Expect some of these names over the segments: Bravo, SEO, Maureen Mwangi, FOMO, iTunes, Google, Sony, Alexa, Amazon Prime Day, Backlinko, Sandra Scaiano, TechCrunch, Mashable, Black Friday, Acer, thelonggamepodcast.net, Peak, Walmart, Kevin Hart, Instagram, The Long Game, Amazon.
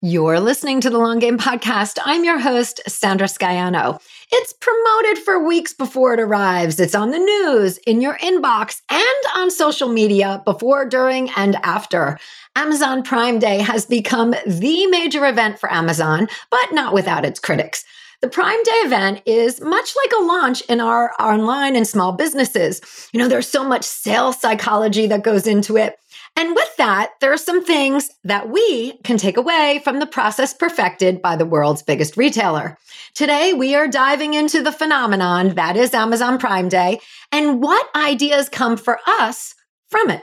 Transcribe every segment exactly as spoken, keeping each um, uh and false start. You're listening to The Long Game Podcast. I'm your host, Sandra Scaiano. It's promoted for weeks before it arrives. It's on the news, in your inbox, and on social media before, during, and after. Amazon Prime Day has become the major event for Amazon, but not without its critics. The Prime Day event is much like a launch in our online and small businesses. You know, there's so much sales psychology that goes into it. And with that, there are some things that we can take away from the process perfected by the world's biggest retailer. Today, we are diving into the phenomenon that is Amazon Prime Day and what ideas come for us from it.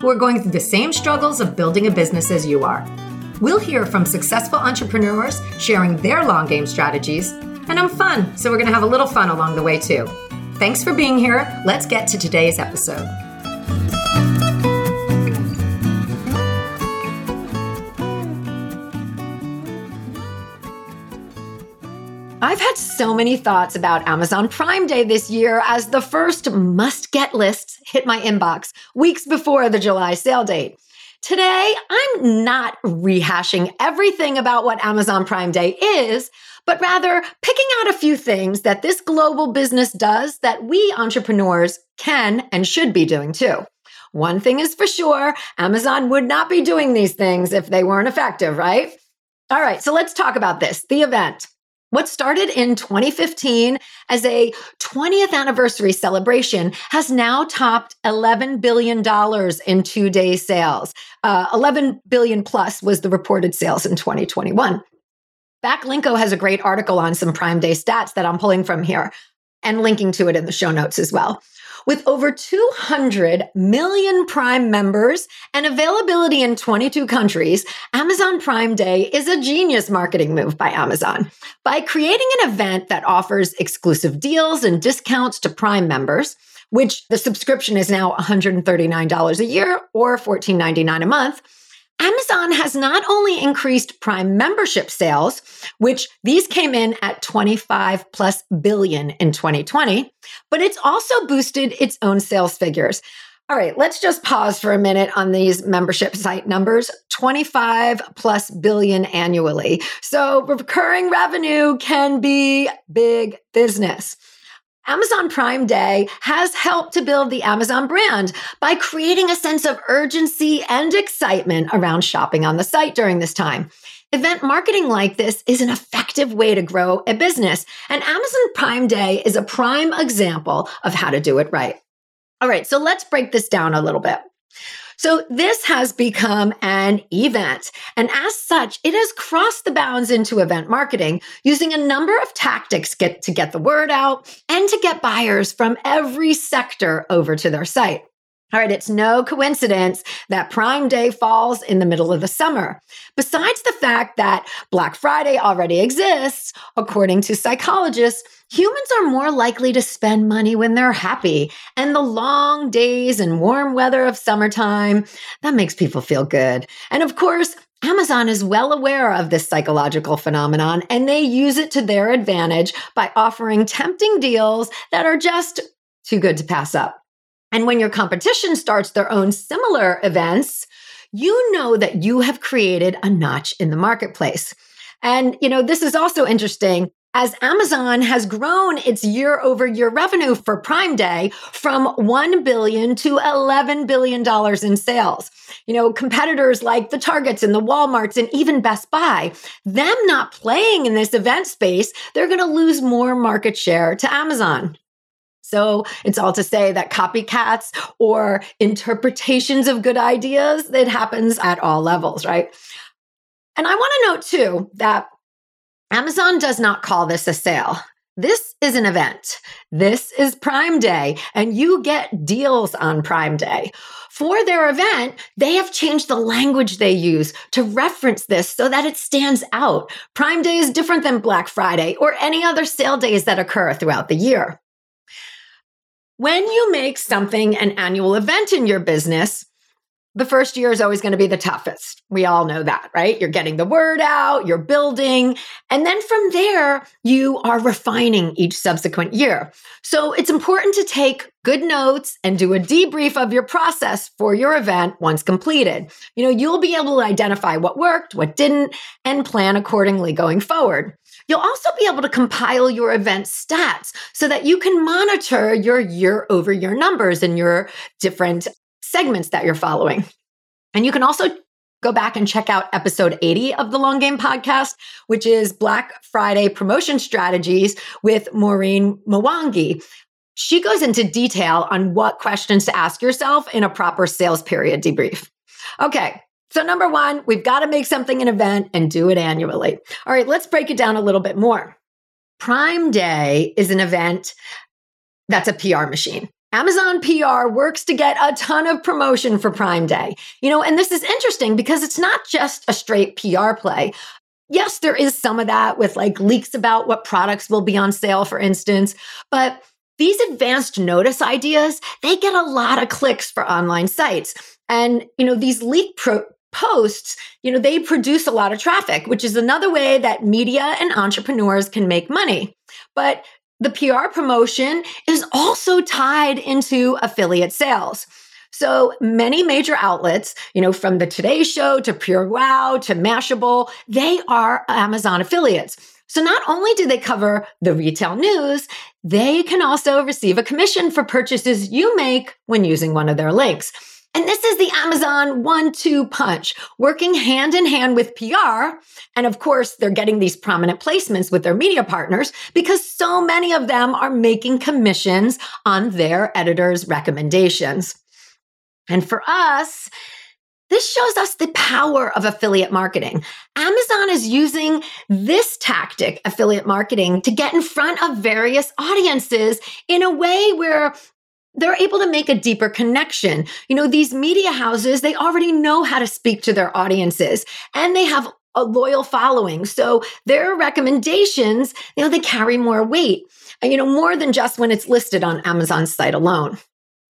who are going through the same struggles of building a business as you are. We'll hear from successful entrepreneurs sharing their long game strategies, and I'm fun, so we're going to have a little fun along the way too. Thanks for being here. Let's get to today's episode. I've had so many thoughts about Amazon Prime Day this year as the first must-get lists hit my inbox weeks before the July sale date. Today, I'm not rehashing everything about what Amazon Prime Day is, but rather picking out a few things that this global business does that we entrepreneurs can and should be doing too. One thing is for sure, Amazon would not be doing these things if they weren't effective, right? All right, so let's talk about this, the event. What started in twenty fifteen as a twentieth anniversary celebration has now topped eleven billion dollars in two-day sales. Uh, eleven billion dollars plus was the reported sales in twenty twenty-one. Backlinko has a great article on some Prime Day stats that I'm pulling from here and linking to it in the show notes as well. With over two hundred million Prime members and availability in twenty-two countries, Amazon Prime Day is a genius marketing move by Amazon. By creating an event that offers exclusive deals and discounts to Prime members, which the subscription is now one hundred thirty-nine dollars a year or fourteen ninety-nine a month, Amazon has not only increased Prime membership sales, which these came in at twenty-five plus billion in twenty twenty, but it's also boosted its own sales figures. All right, let's just pause for a minute on these membership site numbers, twenty-five plus billion annually. So recurring revenue can be big business. Amazon Prime Day has helped to build the Amazon brand by creating a sense of urgency and excitement around shopping on the site during this time. Event marketing like this is an effective way to grow a business, and Amazon Prime Day is a prime example of how to do it right. All right, so let's break this down a little bit. So this has become an event, and as such, it has crossed the bounds into event marketing using a number of tactics get, to get the word out and to get buyers from every sector over to their site. All right, it's no coincidence that Prime Day falls in the middle of the summer. Besides the fact that Black Friday already exists, according to psychologists, humans are more likely to spend money when they're happy. And the long days and warm weather of summertime, that makes people feel good. And of course, Amazon is well aware of this psychological phenomenon, and they use it to their advantage by offering tempting deals that are just too good to pass up. And when your competition starts their own similar events, you know that you have created a notch in the marketplace. And, you know, this is also interesting as Amazon has grown its year-over-year revenue for Prime Day from one billion dollars to eleven billion dollars in sales. You know, competitors like the Targets and the Walmarts and even Best Buy, them not playing in this event space, they're going to lose more market share to Amazon. So it's all to say that copycats or interpretations of good ideas, it happens at all levels, right? And I want to note too that Amazon does not call this a sale. This is an event. This is Prime Day, and you get deals on Prime Day. For their event, they have changed the language they use to reference this so that it stands out. Prime Day is different than Black Friday or any other sale days that occur throughout the year. When you make something an annual event in your business, the first year is always going to be the toughest. We all know that, right? You're getting the word out, you're building, and then from there, you are refining each subsequent year. So it's important to take good notes and do a debrief of your process for your event once completed. You know, you'll be able to identify what worked, what didn't, and plan accordingly going forward. You'll also be able to compile your event stats so that you can monitor your year-over-year numbers and your different segments that you're following. And you can also go back and check out episode eighty of the Long Game podcast, which is Black Friday promotion strategies with Maureen Mwangi. She goes into detail on what questions to ask yourself in a proper sales period debrief. Okay. So number one, we've got to make something an event and do it annually. All right, let's break it down a little bit more. Prime Day is an event that's a P R machine. Amazon P R works to get a ton of promotion for Prime Day. You know, and this is interesting because it's not just a straight P R play. Yes, there is some of that with like leaks about what products will be on sale, for instance, but these advanced notice ideas, they get a lot of clicks for online sites. And, you know, these leak pro- posts, you know, they produce a lot of traffic, which is another way that media and entrepreneurs can make money. But the P R promotion is also tied into affiliate sales. So many major outlets, you know, from the Today Show to Pure Wow to Mashable, they are Amazon affiliates. So not only do they cover the retail news, they can also receive a commission for purchases you make when using one of their links. And this is the Amazon one two punch, working hand in hand with P R. And of course, they're getting these prominent placements with their media partners because so many of them are making commissions on their editors' recommendations. And for us, this shows us the power of affiliate marketing. Amazon is using this tactic, affiliate marketing, to get in front of various audiences in a way where they're able to make a deeper connection. You know, these media houses, they already know how to speak to their audiences and they have a loyal following. So their recommendations, you know, they carry more weight, you know, more than just when it's listed on Amazon's site alone.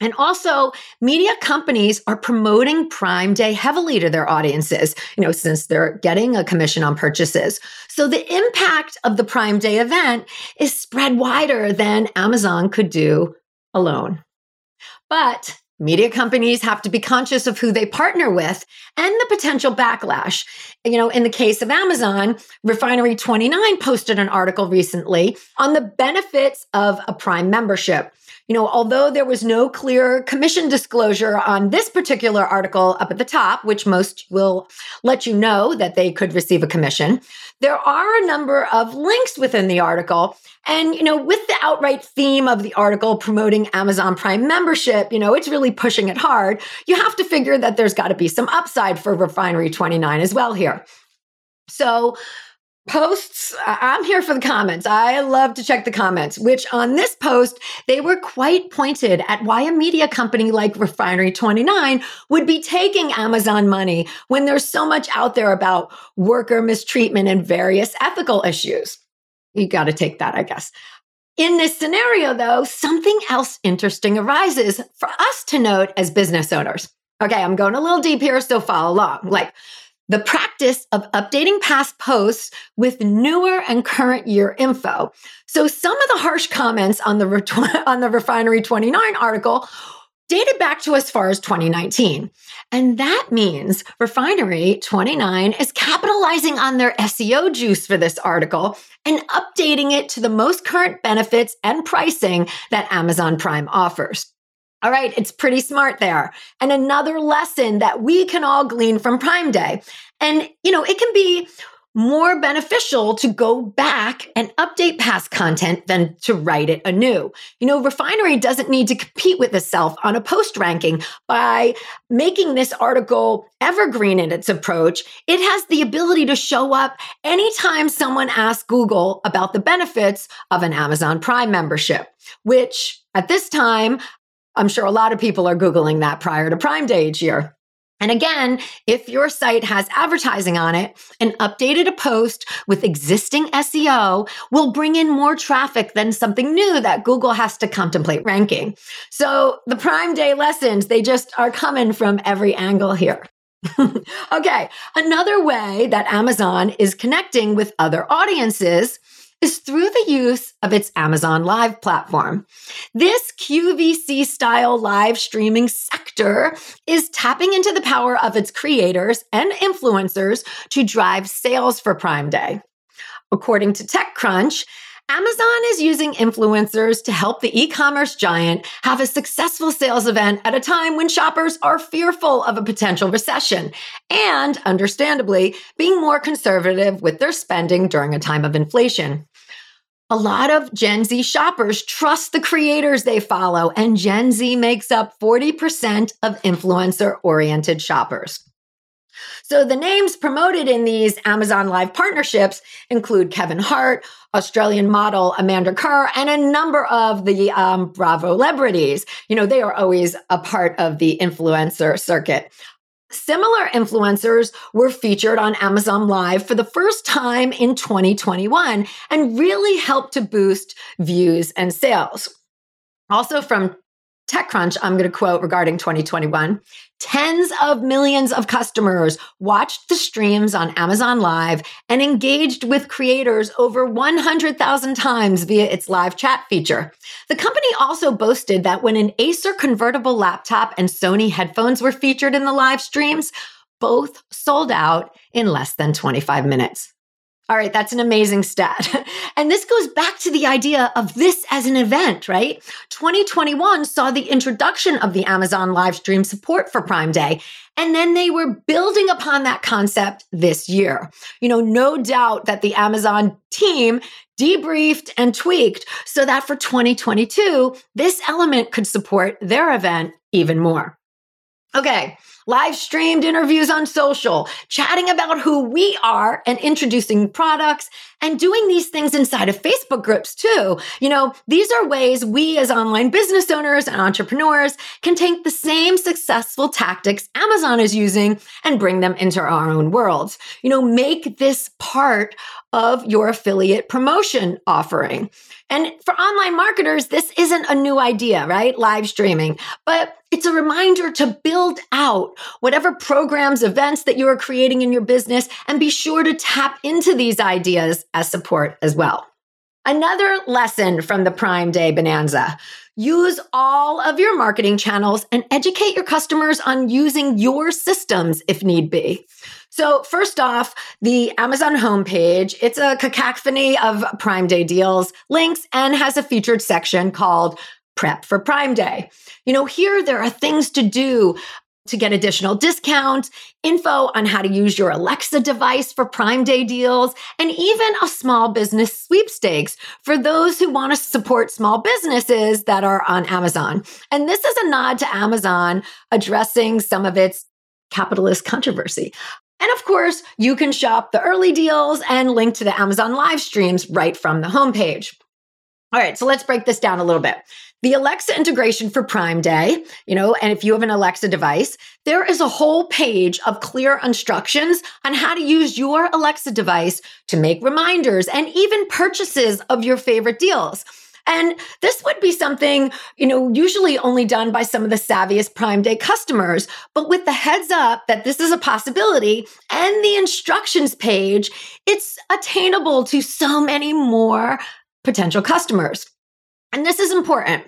And also, media companies are promoting Prime Day heavily to their audiences, you know, since they're getting a commission on purchases. So the impact of the Prime Day event is spread wider than Amazon could do alone. But media companies have to be conscious of who they partner with and the potential backlash. You know, in the case of Amazon, Refinery twenty-nine posted an article recently on the benefits of a Prime membership. You know, although there was no clear commission disclosure on this particular article up at the top, which most will let you know that they could receive a commission, there are a number of links within the article. And, you know, with the outright theme of the article promoting Amazon Prime membership, you know, it's really pushing it hard. You have to figure that there's got to be some upside for Refinery twenty-nine as well here. So posts, I'm here for the comments. I love to check the comments, which on this post, they were quite pointed at why a media company like Refinery twenty-nine would be taking Amazon money when there's so much out there about worker mistreatment and various ethical issues. You got to take that, I guess. In this scenario, though, something else interesting arises for us to note as business owners. Okay, I'm going a little deep here, so follow along. Like, the practice of updating past posts with newer and current year info. So some of the harsh comments on the on the Refinery twenty-nine article dated back to as far as twenty nineteen. And that means Refinery twenty-nine is capitalizing on their S E O juice for this article and updating it to the most current benefits and pricing that Amazon Prime offers. All right, it's pretty smart there. And another lesson that we can all glean from Prime Day. And, you know, it can be more beneficial to go back and update past content than to write it anew. You know, Refinery doesn't need to compete with itself on a post ranking. By making this article evergreen in its approach, it has the ability to show up anytime someone asks Google about the benefits of an Amazon Prime membership, which at this time, I'm sure a lot of people are Googling that prior to Prime Day each year. And again, if your site has advertising on it, an updated a post with existing S E O will bring in more traffic than something new that Google has to contemplate ranking. So the Prime Day lessons, they just are coming from every angle here. Okay, another way that Amazon is connecting with other audiences is through the use of its Amazon Live platform. This Q V C-style live streaming sector is tapping into the power of its creators and influencers to drive sales for Prime Day. According to TechCrunch, Amazon is using influencers to help the e-commerce giant have a successful sales event at a time when shoppers are fearful of a potential recession and, understandably, being more conservative with their spending during a time of inflation. A lot of Gen Z shoppers trust the creators they follow, and Gen Z makes up forty percent of influencer-oriented shoppers. So the names promoted in these Amazon Live partnerships include Kevin Hart, Australian model Amanda Kerr, and a number of the um, Bravo celebrities. You know, they are always a part of the influencer circuit. Similar influencers were featured on Amazon Live for the first time in twenty twenty-one and really helped to boost views and sales. Also from TechCrunch, I'm going to quote regarding twenty twenty-one, tens of millions of customers watched the streams on Amazon Live and engaged with creators over one hundred thousand times via its live chat feature. The company also boasted that when an Acer convertible laptop and Sony headphones were featured in the live streams, both sold out in less than twenty-five minutes. All right, that's an amazing stat. And this goes back to the idea of this as an event, right? twenty twenty-one saw the introduction of the Amazon live stream support for Prime Day. And then they were building upon that concept this year. You know, no doubt that the Amazon team debriefed and tweaked so that for twenty twenty-two, this element could support their event even more. Okay, live streamed interviews on social, chatting about who we are and introducing products and doing these things inside of Facebook groups too. You know, these are ways we as online business owners and entrepreneurs can take the same successful tactics Amazon is using and bring them into our own worlds. You know, make this part of your affiliate promotion offering. And for online marketers, this isn't a new idea, right? Live streaming. But it's a reminder to build out whatever programs, events that you are creating in your business, and be sure to tap into these ideas as support as well. Another lesson from the Prime Day bonanza. Use all of your marketing channels and educate your customers on using your systems if need be. So first off, the Amazon homepage, it's a cacophony of Prime Day deals, links, and has a featured section called Prep for Prime Day. You know, here there are things to do to get additional discounts, info on how to use your Alexa device for Prime Day deals, and even a small business sweepstakes for those who want to support small businesses that are on Amazon. And this is a nod to Amazon addressing some of its capitalist controversy. And of course, you can shop the early deals and link to the Amazon live streams right from the homepage. All right, so let's break this down a little bit. The Alexa integration for Prime Day, you know, and if you have an Alexa device, there is a whole page of clear instructions on how to use your Alexa device to make reminders and even purchases of your favorite deals. And this would be something, you know, usually only done by some of the savviest Prime Day customers, but with the heads up that this is a possibility and the instructions page, it's attainable to so many more potential customers. And this is important.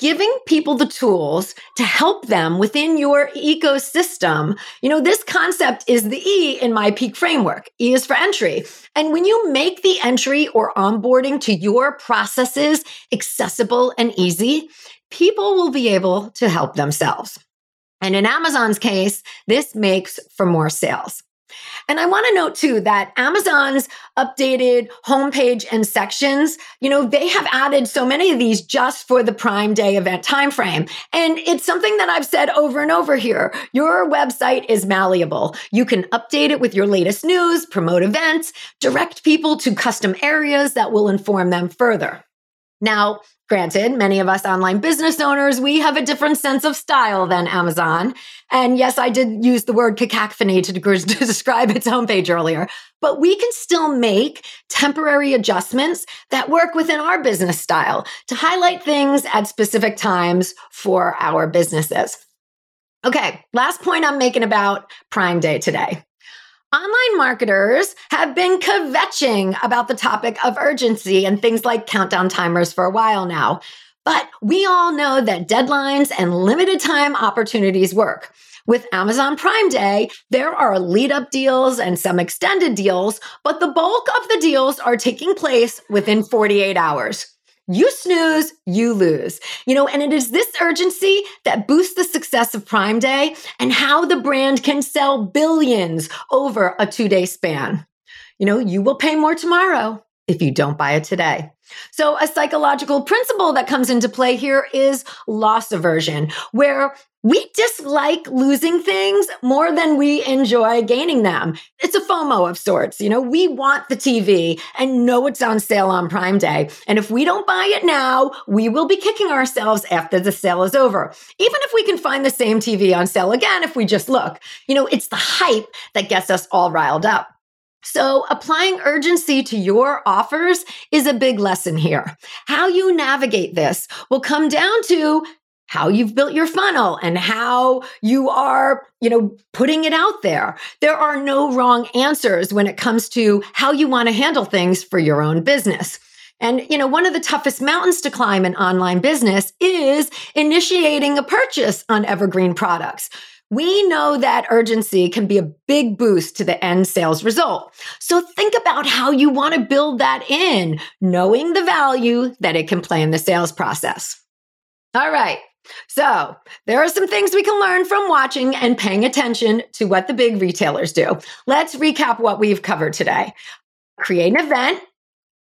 Giving people the tools to help them within your ecosystem. You know, this concept is the E in my Peak framework. E is for entry. And when you make the entry or onboarding to your processes accessible and easy, people will be able to help themselves. And in Amazon's case, this makes for more sales. And I want to note too that Amazon's updated homepage and sections, you know, they have added so many of these just for the Prime Day event timeframe. And it's something that I've said over and over here. Your website is malleable. You can update it with your latest news, promote events, direct people to custom areas that will inform them further. Now, granted, many of us online business owners, we have a different sense of style than Amazon. And yes, I did use the word cacophony to, to describe its homepage earlier, but we can still make temporary adjustments that work within our business style to highlight things at specific times for our businesses. Okay, last point I'm making about Prime Day today. Online marketers have been kvetching about the topic of urgency and things like countdown timers for a while now. But we all know that deadlines and limited time opportunities work. With Amazon Prime Day, there are lead-up deals and some extended deals, but the bulk of the deals are taking place within forty-eight hours. You snooze, you lose. You know, and it is this urgency that boosts the success of Prime Day and how the brand can sell billions over a two-day span. You know, you will pay more tomorrow if you don't buy it today. So a psychological principle that comes into play here is loss aversion, where we dislike losing things more than we enjoy gaining them. It's a FOMO of sorts. You know, we want the T V and know it's on sale on Prime Day. And if we don't buy it now, we will be kicking ourselves after the sale is over. Even if we can find the same T V on sale again, if we just look, you know, it's the hype that gets us all riled up. So applying urgency to your offers is a big lesson here. How you navigate this will come down to how you've built your funnel and how you are, you know, putting it out there. There are no wrong answers when it comes to how you want to handle things for your own business. And, you know, one of the toughest mountains to climb in online business is initiating a purchase on evergreen products. We know that urgency can be a big boost to the end sales result. So think about how you want to build that in, knowing the value that it can play in the sales process. All right. So there are some things we can learn from watching and paying attention to what the big retailers do. Let's recap what we've covered today. Create an event.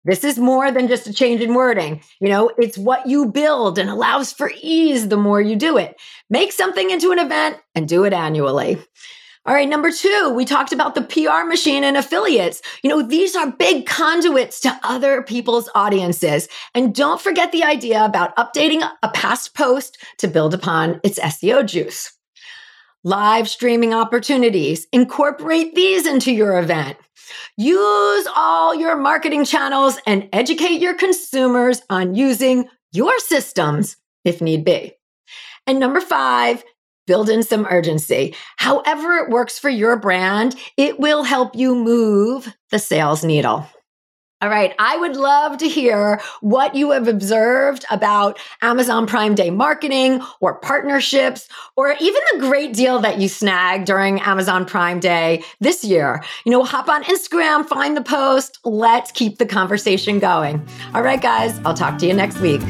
This is more than just a change in wording. You know, it's what you build and allows for ease the more you do it. Make something into an event and do it annually. All right, number two, we talked about the P R machine and affiliates. You know, these are big conduits to other people's audiences. And don't forget the idea about updating a past post to build upon its S E O juice. Live streaming opportunities, incorporate these into your event. Use all your marketing channels and educate your consumers on using your systems if need be. And number five, build in some urgency. However it works for your brand, it will help you move the sales needle. All right, I would love to hear what you have observed about Amazon Prime Day marketing or partnerships, or even the great deal that you snagged during Amazon Prime Day this year. You know, hop on Instagram, find the post. Let's keep the conversation going. All right, guys, I'll talk to you next week.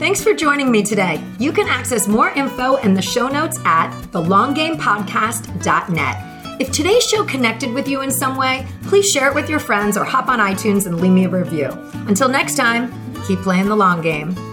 Thanks for joining me today. You can access more info in the show notes at the long game podcast dot net. If today's show connected with you in some way, please share it with your friends or hop on iTunes and leave me a review. Until next time, keep playing the long game.